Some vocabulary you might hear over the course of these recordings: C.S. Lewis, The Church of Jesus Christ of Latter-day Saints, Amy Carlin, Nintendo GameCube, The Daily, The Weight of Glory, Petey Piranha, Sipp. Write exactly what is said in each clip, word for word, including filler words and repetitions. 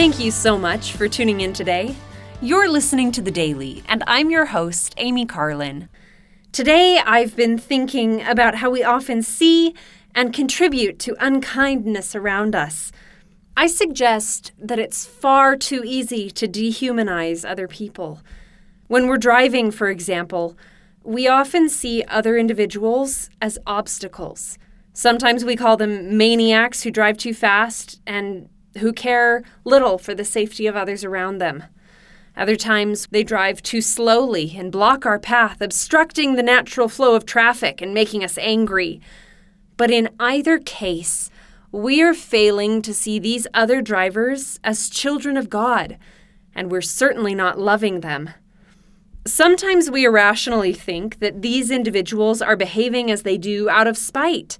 Thank you so much for tuning in today. You're listening to The Daily, and I'm your host, Amy Carlin. Today, I've been thinking about how we often see and contribute to unkindness around us. I suggest that it's far too easy to dehumanize other people. When we're driving, for example, we often see other individuals as obstacles. Sometimes we call them maniacs who drive too fast and who care little for the safety of others around them. Other times, they drive too slowly and block our path, obstructing the natural flow of traffic and making us angry. But in either case, we are failing to see these other drivers as children of God, and we're certainly not loving them. Sometimes we irrationally think that these individuals are behaving as they do out of spite,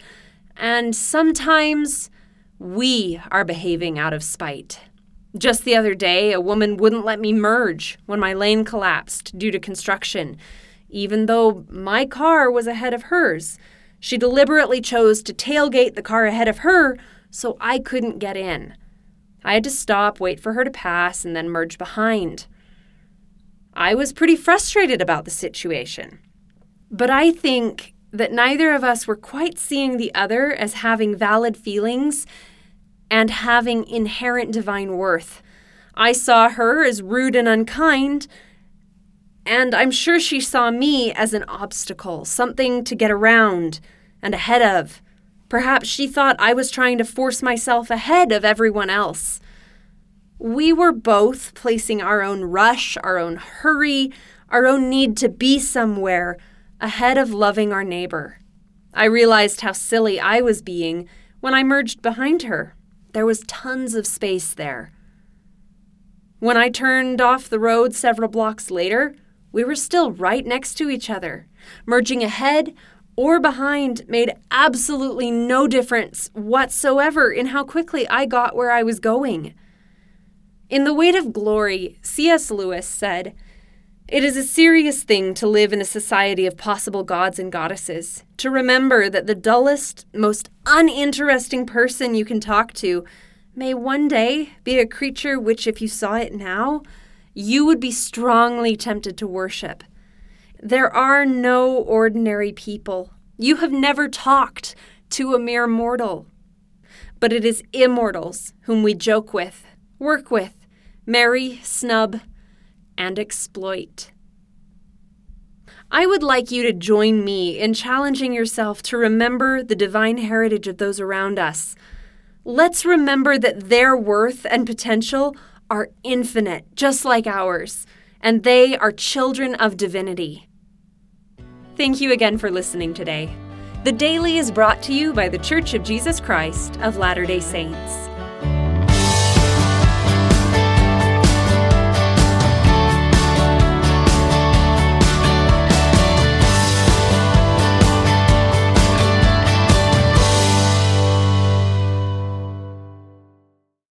and sometimes we are behaving out of spite. Just the other day, a woman wouldn't let me merge when my lane collapsed due to construction, even though my car was ahead of hers. She deliberately chose to tailgate the car ahead of her, so I couldn't get in. I had to stop, wait for her to pass, and then merge behind. I was pretty frustrated about the situation. But I think that neither of us were quite seeing the other as having valid feelings and having inherent divine worth. I saw her as rude and unkind, and I'm sure she saw me as an obstacle, something to get around and ahead of. Perhaps she thought I was trying to force myself ahead of everyone else. We were both placing our own rush, our own hurry, our own need to be somewhere ahead of loving our neighbor. I realized how silly I was being when I merged behind her. There was tons of space there. When I turned off the road several blocks later, we were still right next to each other. Merging ahead or behind made absolutely no difference whatsoever in how quickly I got where I was going. In The Weight of Glory, C S Lewis said, "It is a serious thing to live in a society of possible gods and goddesses, to remember that the dullest, most uninteresting person you can talk to may one day be a creature which, if you saw it now, you would be strongly tempted to worship. There are no ordinary people. You have never talked to a mere mortal. But it is immortals whom we joke with, work with, marry, snub, and exploit." I would like you to join me in challenging yourself to remember the divine heritage of those around us. Let's remember that their worth and potential are infinite, just like ours, and they are children of divinity. Thank you again for listening today. The Daily is brought to you by The Church of Jesus Christ of Latter-day Saints.